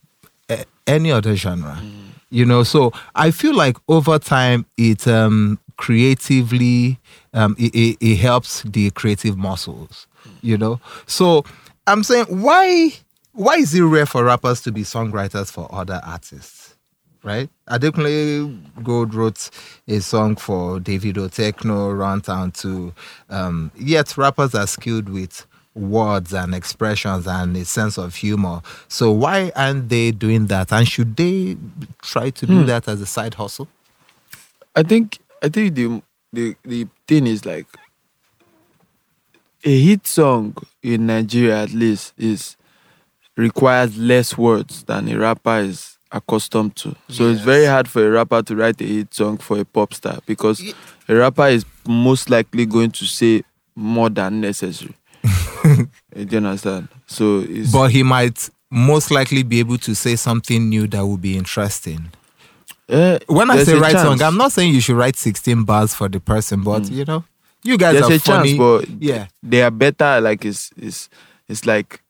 a, any other genre. Mm. You know, so I feel like over time, it um, creatively, um, it, it, it helps the creative muscles, mm. you know. So I'm saying, why why is it rare for rappers to be songwriters for other artists? Right? Adekunle Gold wrote a song for Davido, Techno, Runtown too. Um, yet rappers are skilled with words and expressions and a sense of humor. So why aren't they doing that? And should they try to do hmm. that as a side hustle? I think I think the the the thing is like a hit song in Nigeria at least is requires less words than a rapper is accustomed to. So yes. It's very hard for a rapper to write a hit song for a pop star because yeah. a rapper is most likely going to say more than necessary. Do you understand? So it's, but he might most likely be able to say something new that would be interesting. Uh, when I say write chance. song, I'm not saying you should write sixteen bars for the person, but mm. you know, you guys there's are a funny. Chance, but yeah. they are better. Like it's it's it's like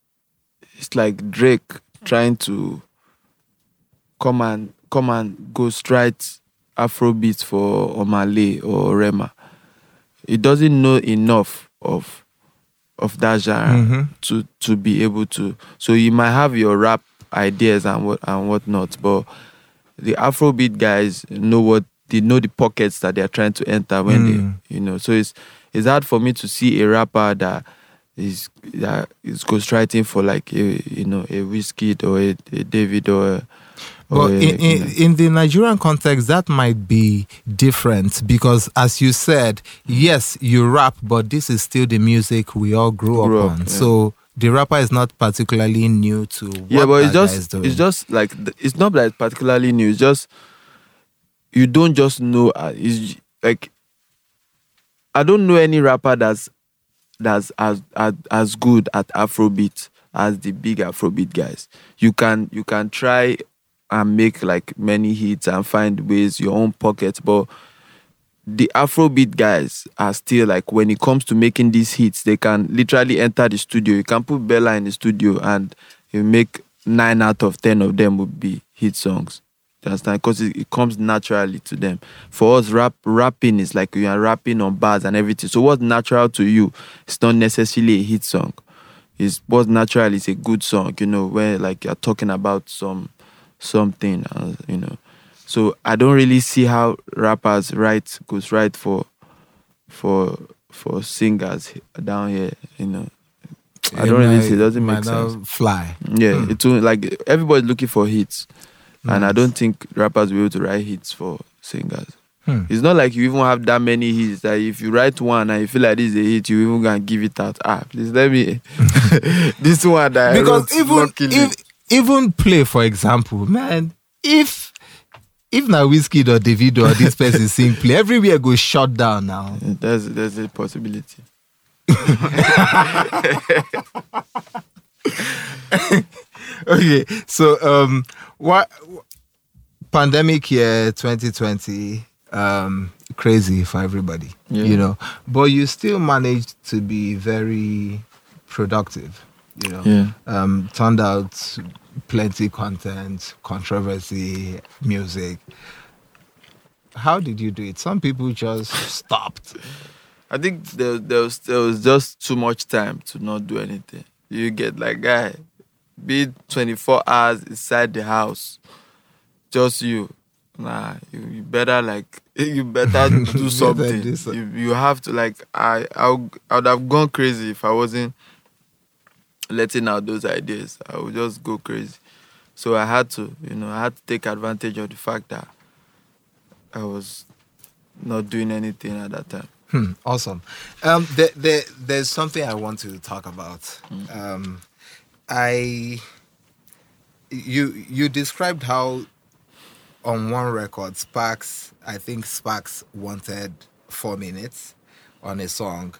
it's like Drake trying to come and come and go straight Afrobeats for Omah Lay or Rema. He doesn't know enough of of that genre mm-hmm. to, to be able to. So you might have your rap ideas and what and whatnot, but the Afrobeat guys know what they know the pockets that they are trying to enter when mm. they you know. So it's it's hard for me to see a rapper that is that is ghostwriting for like a, you know a Wizkid or a, a David or. A, But in, in, in the Nigerian context, that might be different because, as you said, yes, you rap, but this is still the music we all grew, grew up on. Up, yeah. So the rapper is not particularly new to what yeah, but it's just, is doing. It's just like it's not like particularly new. It's just you don't just know. It's like I don't know any rapper that's that's as as, as good at Afrobeat as the big Afrobeat guys. You can you can try. And make like many hits and find ways your own pockets, but the Afrobeat guys are still like when it comes to making these hits, they can literally enter the studio. You can put Bella in the studio and you make nine out of ten of them would be hit songs. You understand? Because it, it comes naturally to them. For us, rap rapping is like you are rapping on bars and everything. So what's natural to you, it's not necessarily a hit song. It's what's natural is a good song. You know where like you're talking about some. Something, you know. So I don't really see how rappers write goes right for, for, for singers down here. You know, it I don't might, really see. It doesn't make sense. Fly. Yeah, mm. it's like everybody's looking for hits, nice. And I don't think rappers will be able to write hits for singers. Hmm. It's not like you even have that many hits that if you write one and you feel like this is a hit, you even gonna give it out. Ah, please let me. This one that because I wrote, even luckily, if. even play, for example, man, if if now Wizkid or Davido or this person sing play, everywhere go shut down now. There's, there's a possibility. Okay, so um, what pandemic year twenty twenty, um, crazy for everybody, yeah. you know, but you still managed to be very productive, you know, yeah. um, turned out plenty content, controversy, music. How did you do it? Some people just stopped. I think there, there, was, there was just too much time to not do anything. You get like, guy, be twenty-four hours inside the house, just you. Nah, you, you better like, you better do something. better do so- you, you have to like, I, I, I would have gone crazy if I wasn't letting out those ideas. I would just go crazy. So I had to, you know, I had to take advantage of the fact that I was not doing anything at that time. Hmm, awesome. Um, there, there, there's something I want to talk about. Mm. Um, I, you, you described how on one record, Sparks, I think Sparks wanted four minutes on a song,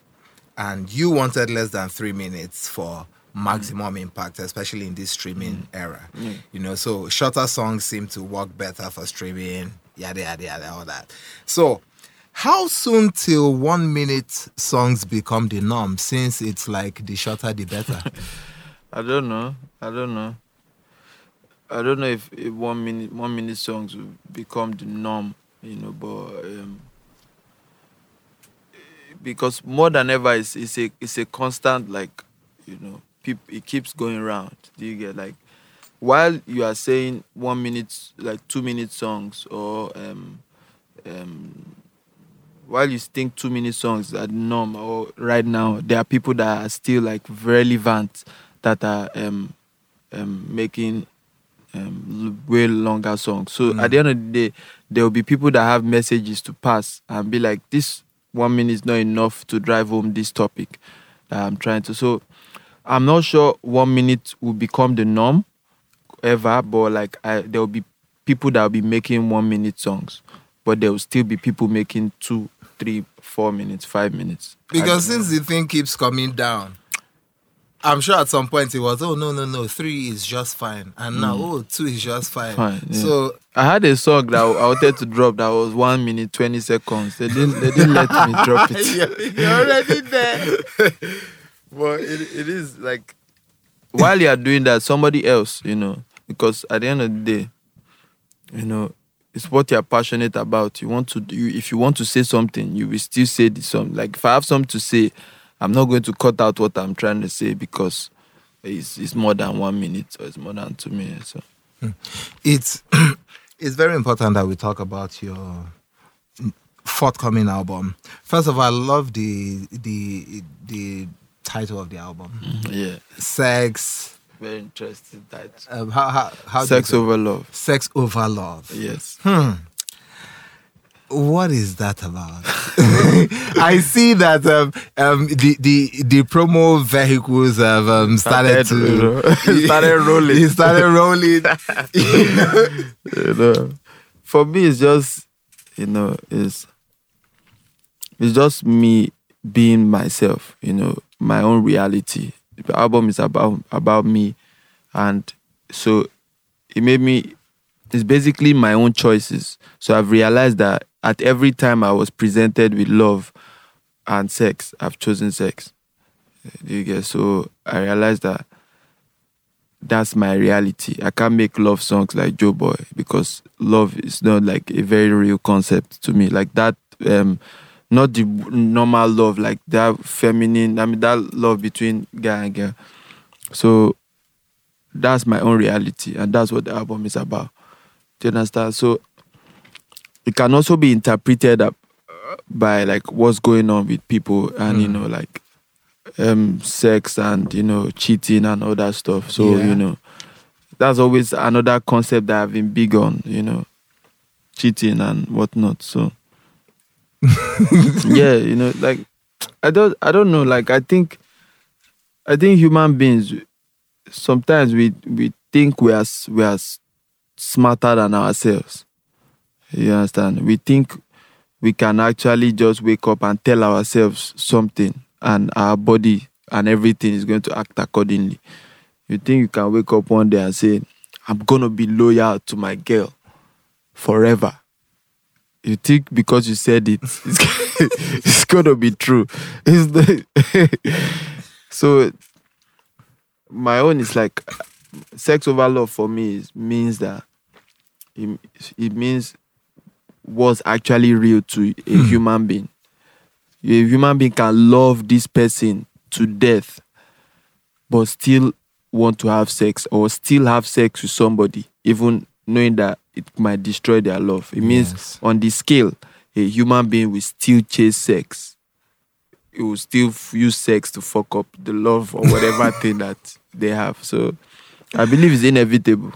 and you wanted less than three minutes for maximum mm. impact, especially in this streaming mm. era. Mm. You know, so shorter songs seem to work better for streaming, yada, yada, yada, all that. So how soon till one minute songs become the norm, since it's like the shorter the better? I don't know. I don't know. I don't know if, if one minute one minute songs will become the norm, you know, but um, because more than ever, it's, it's a it's a constant, like, you know, people, it keeps going around. Do you get like, while you are saying one minute, like two minute songs, or um, um, while you think two minute songs are the norm, or right now there are people that are still like relevant that are um, um making. Um, way longer songs. So mm. at the end of the day, there will be people that have messages to pass and be like, this one minute is not enough to drive home this topic that I'm trying to. So I'm not sure one minute will become the norm ever, but like I, there will be people that will be making one minute songs, but there will still be people making two, three, four minutes, five minutes. Because since know. the thing keeps coming down, I'm sure at some point it was, oh, no, no, no, three is just fine. And mm. now, oh, two is just fine. fine yeah. So I had a song that I wanted to drop that was one minute, twenty seconds. They didn't, they didn't let me drop it. You're already there. But it, it is like, while you are doing that, somebody else, you know, because at the end of the day, you know, it's what you're passionate about. You want to do, if you want to say something, you will still say this something. Like, if I have something to say, I'm not going to cut out what I'm trying to say because it's it's more than one minute or it's more than two minutes. So. It's it's very important that we talk about your forthcoming album. First of all, I love the the the title of the album. Mm-hmm. Yeah, Sex. Very interesting title. Um, how how how? Sex Over Love. Sex Over Love. Yes. Hmm. What is that about? I see that um, um, the, the the promo vehicles have um, started to started rolling. It started rolling. You know? You know, for me, it's just you know, it's it's just me being myself. You know, my own reality. The album is about about me, and so it made me. It's basically my own choices. So I've realized that. At every time I was presented with love and sex, I've chosen sex. Do you get? So I realized that that's my reality. I can't make love songs like Joe Boy because love is not like a very real concept to me. Like that, um, not the normal love, like that feminine, I mean, that love between guy and girl. So that's my own reality, and that's what the album is about. Do you understand? So it can also be interpreted up by like what's going on with people and mm. you know like um, sex and you know cheating and all that stuff. So yeah. you know that's always another concept that I've been big on. You know, cheating and whatnot. So yeah, you know, like I don't, I don't know. Like I think, I think human beings sometimes we we think we are we are smarter than ourselves. You understand? We think we can actually just wake up and tell ourselves something, and our body and everything is going to act accordingly. You think you can wake up one day and say, I'm going to be loyal to my girl forever. You think because you said it, it's, it's going to be true. It's the, so my own is like, sex over love for me is, means that it, it means what's actually real to a human being. A human being can love this person to death, but still want to have sex or still have sex with somebody, even knowing that it might destroy their love. It means yes. on the scale, a human being will still chase sex. It will still use sex to fuck up the love or whatever thing that they have. So I believe it's inevitable.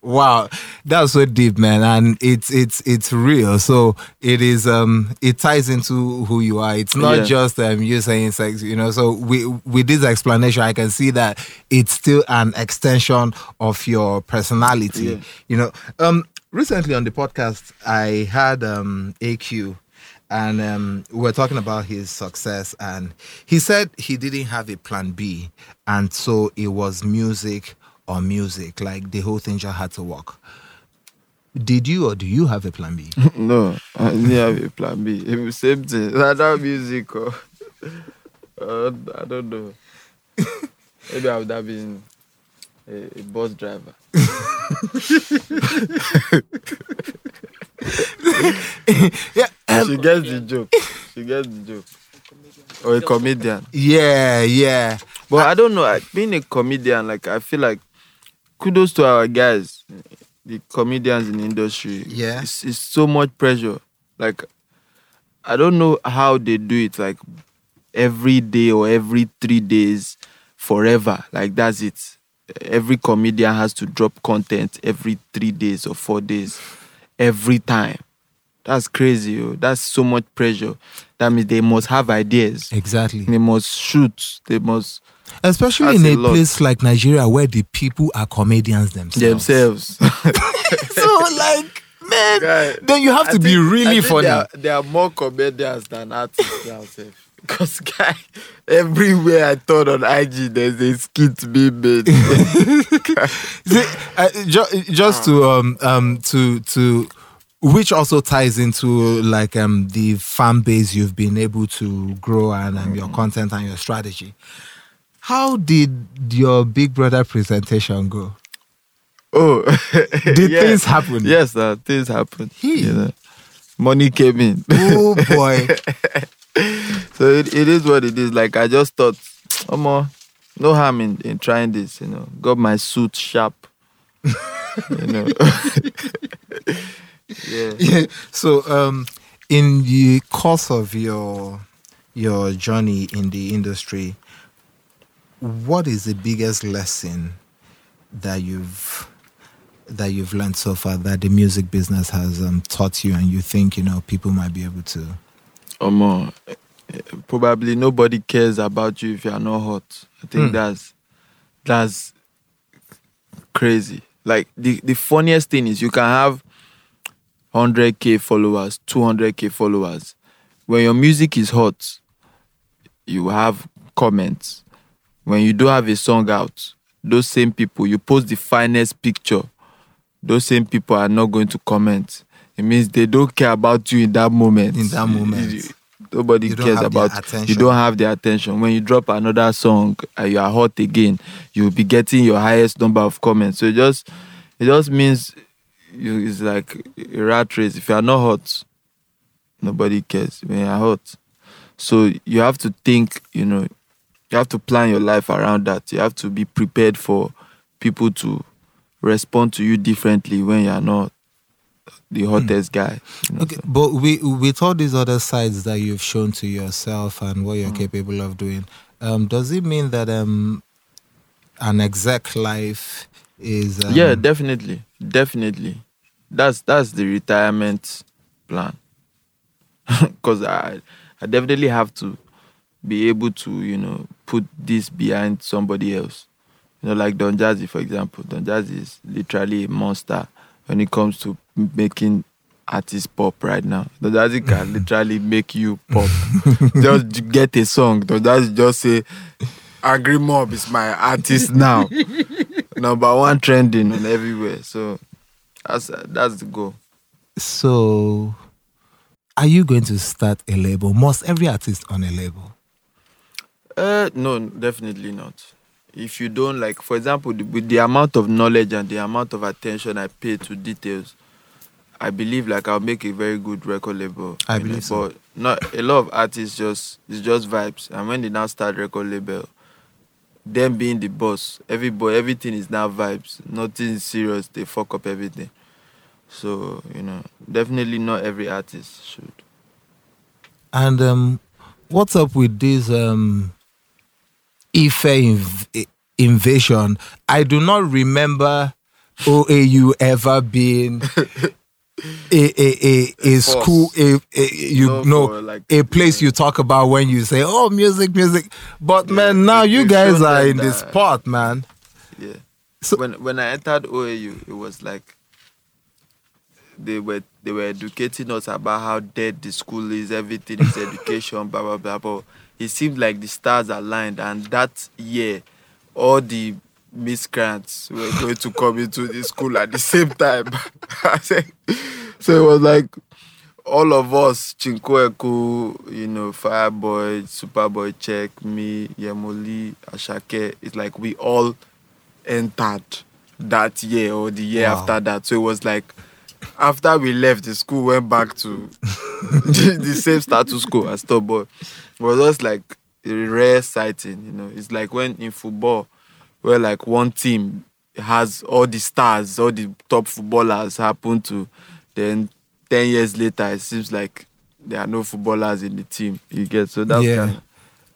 Wow, that's so deep, man, and it's it's it's real. So it is um it ties into who you are. It's not yeah. just um you saying sex, you know. So we with this explanation, I can see that it's still an extension of your personality, yeah. you know. Um, recently on the podcast, I had um A Q, and um we were talking about his success, and he said he didn't have a plan B, and so it was music. Or music, like the whole thing just had to work. Did you or do you have a plan B? No, I didn't have a plan B. It was same thing. That music, or uh, I don't know. Maybe I would have been a, a bus driver. yeah, um, she gets the joke. She gets the joke. Or a comedian. Yeah, yeah. But I, I don't know. I, being a comedian, like I feel like. Kudos to our guys, the comedians in the industry. Yeah. It's, it's so much pressure. Like, I don't know how they do it, like, every day or every three days, forever. Like, that's it. Every comedian has to drop content every three days or four days, every time. That's crazy, yo. That's so much pressure. That means they must have ideas. Exactly. They must shoot. They must... Especially in a, a place like Nigeria where the people are comedians themselves. Themselves. So, like, man, guys, then you have I to think, be really funny. There are, there are more comedians than artists themselves. Because, guy, everywhere I turn on I G, there's a skit being made. See, uh, ju- just to, um, um, to, to... Which also ties into like um the fan base you've been able to grow and um, your content and your strategy. How did your Big Brother presentation go? Oh, did yes. things happen? Yes, uh, things happened. He. You know, money came in. Oh boy! So it, it is what it is. Like I just thought, oh more, no harm in, in trying this. You know, got my suit sharp. You know. Yeah. yeah. So, um, in the course of your your journey in the industry, what is the biggest lesson that you've that you've learned so far that the music business has um, taught you, and you think you know people might be able to? Omah, probably nobody cares about you if you are not hot. I think mm. that's that's crazy. Like the the funniest thing is you can have one hundred thousand followers, two hundred thousand followers. When your music is hot, you have comments. When you do have a song out, those same people, you post the finest picture, those same people are not going to comment. It means they don't care about you in that moment. In that moment. You, you, nobody cares about you. You don't have their attention. When you drop another song and you are hot again, you'll be getting your highest number of comments. So it just, it just means... You, it's like a rat race. If you are not hot, nobody cares. When you are hot, so you have to think. You know, you have to plan your life around that. You have to be prepared for people to respond to you differently when you are not the hottest mm. guy. You know, okay, so. But we with all these other sides that you've shown to yourself and what you're mm. capable of doing, um, does it mean that um, an exec life is um, yeah, definitely, definitely. That's that's the retirement plan. Because I, I definitely have to be able to, you know, put this behind somebody else. You know, like Don Jazzy, for example. Don Jazzy is literally a monster when it comes to making artists pop right now. Don Jazzy can literally make you pop. Just get a song. Don Jazzy just say, Angry Mob is my artist now. Number one trending and everywhere. So that's, that's the goal. So are you going to start a label? Must every artist on a label? Uh, no, definitely not. If you don't, like, for example, with the amount of knowledge and the amount of attention I pay to details, I believe like I'll make a very good record label. I believe know, so. But not, a lot of artists just, it's just vibes. And when they now start record label, them being the boss, everybody, everything is now vibes. Nothing is serious. They fuck up everything. So, you know, definitely not every artist should. And um, what's up with this um, Ife inv- invasion? I do not remember O A U ever being... A, a, a, a school, a, a, you no, know, like, a place yeah. you talk about when you say, oh, music, music. But yeah, man, now it, you guys are in this spot, man. Yeah. So when when I entered O A U, it was like they were they were educating us about how dead the school is, everything is education, blah blah blah. But it seemed like the stars aligned, and that year, all the miscreants were going to come into the school at the same time. I said, so it was like all of us, Chinkweku, you know, Fireboy, Superboy, Check, me, Yemoli, Ashake, it's like we all entered that year or the year wow. after that. So it was like after we left, the school went back to the, the same status quo as top boy. It was just like a rare sighting, you know. It's like when in football, where like one team has all the stars, all the top footballers happen to, then ten years later it seems like there are no footballers in the team. You get so that's yeah. kind of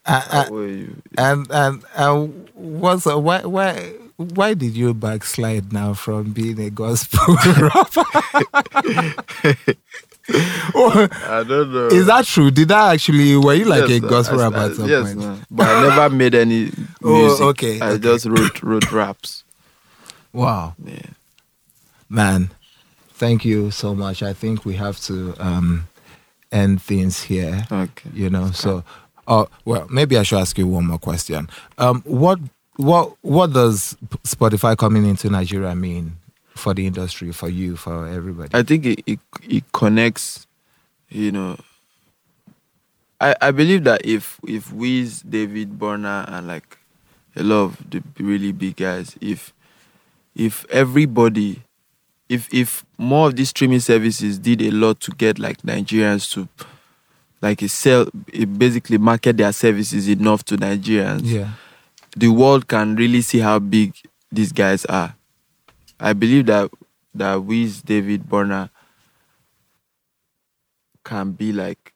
uh, uh, you, yeah. And and and what's uh, why why why did you backslide now from being a gospel rapper? Well, I don't know. Is that true? Did I actually? Were you like yes, a gospel rapper at some yes, point? Man. But I never made any music. Oh, okay. I okay. just wrote wrote raps. Wow. Yeah. Man, thank you so much. I think we have to um, end things here. Okay. You know. Okay. So, oh uh, well, maybe I should ask you one more question. Um, what what what does Spotify coming into Nigeria mean for the industry, for you, for everybody? I think it, it it connects, you know. I I believe that if if Wiz, David, Burna, and like a lot of the really big guys, if if everybody, if if more of these streaming services did a lot to get like Nigerians to, like it sell, it basically market their services enough to Nigerians. Yeah, the world can really see how big these guys are. I believe that that Wiz, David, Burna can be like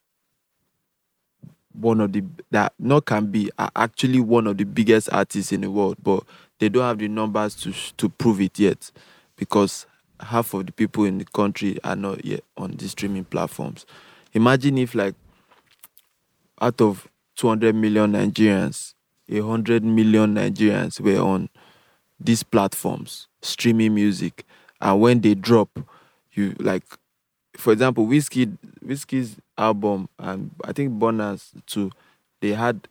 one of the that not can be are actually one of the biggest artists in the world, but they don't have the numbers to to prove it yet, because half of the people in the country are not yet on the streaming platforms. Imagine if like out of two hundred million Nigerians, one hundred million Nigerians were on these platforms streaming music, and when they drop, you like, for example, Wizkid, Wizkid's album, and I think Bonner's too, they had,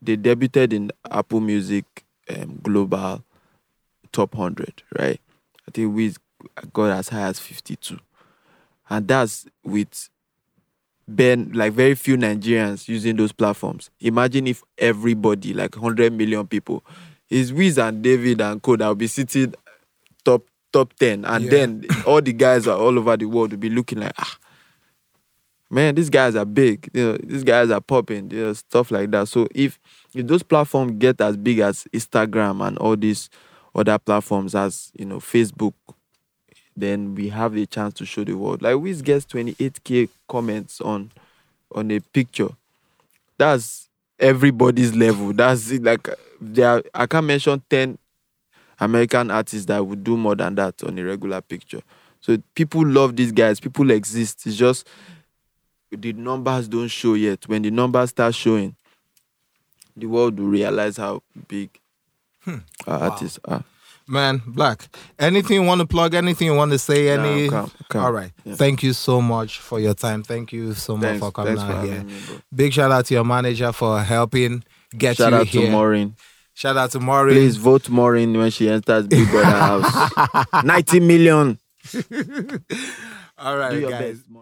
they debuted in Apple Music um, Global Top one hundred, right? I think Wiz got as high as fifty-two, and that's with Ben, like very few Nigerians using those platforms. Imagine if everybody, like one hundred million people, it's Wiz and David and Co. that will be sitting top top ten. And yeah. then all the guys are all over the world will be looking like, ah, man, these guys are big. You know, these guys are popping, you know, stuff like that. So if, if those platforms get as big as Instagram and all these other platforms as, you know, Facebook, then we have the chance to show the world. Like Wiz gets twenty-eight thousand comments on on a picture. That's everybody's level. That's it. Like there are, I can't mention ten American artists that would do more than that on a regular picture. So people love these guys. People exist. It's just the numbers don't show yet. When the numbers start showing, the world will realize how big Hmm. Our wow. artists are. Man, Black, anything you want to plug, anything you want to say, any... No, come, come. All right. Yeah. Thank you so much for your time. Thank you so much thanks, for coming out for here. Me, big shout out to your manager for helping get shout you here. Shout out to Maureen. Shout out to Maureen. Please vote Maureen when she enters Big Brother House. ninety million. All right, guys. Best.